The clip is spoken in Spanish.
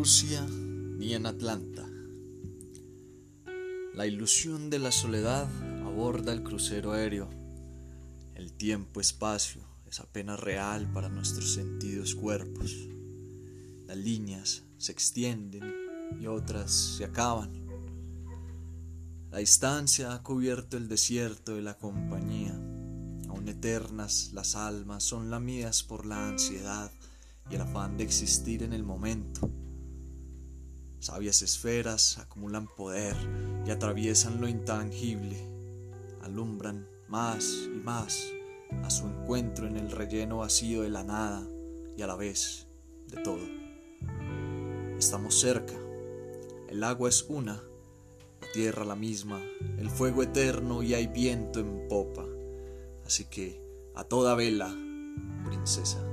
Rusia ni en Atlanta. La ilusión de la soledad aborda el crucero aéreo. El tiempo-espacio es apenas real para nuestros sentidos cuerpos. Las líneas se extienden y otras se acaban. La distancia ha cubierto el desierto de la compañía. Aún eternas las almas son lamidas por la ansiedad y el afán de existir en el momento. Sabias esferas acumulan poder y atraviesan lo intangible. Alumbran más y más a su encuentro en el relleno vacío de la nada y a la vez de todo. Estamos cerca. El agua es una, la tierra la misma, el fuego eterno y hay viento en popa. Así que, a toda vela, princesa.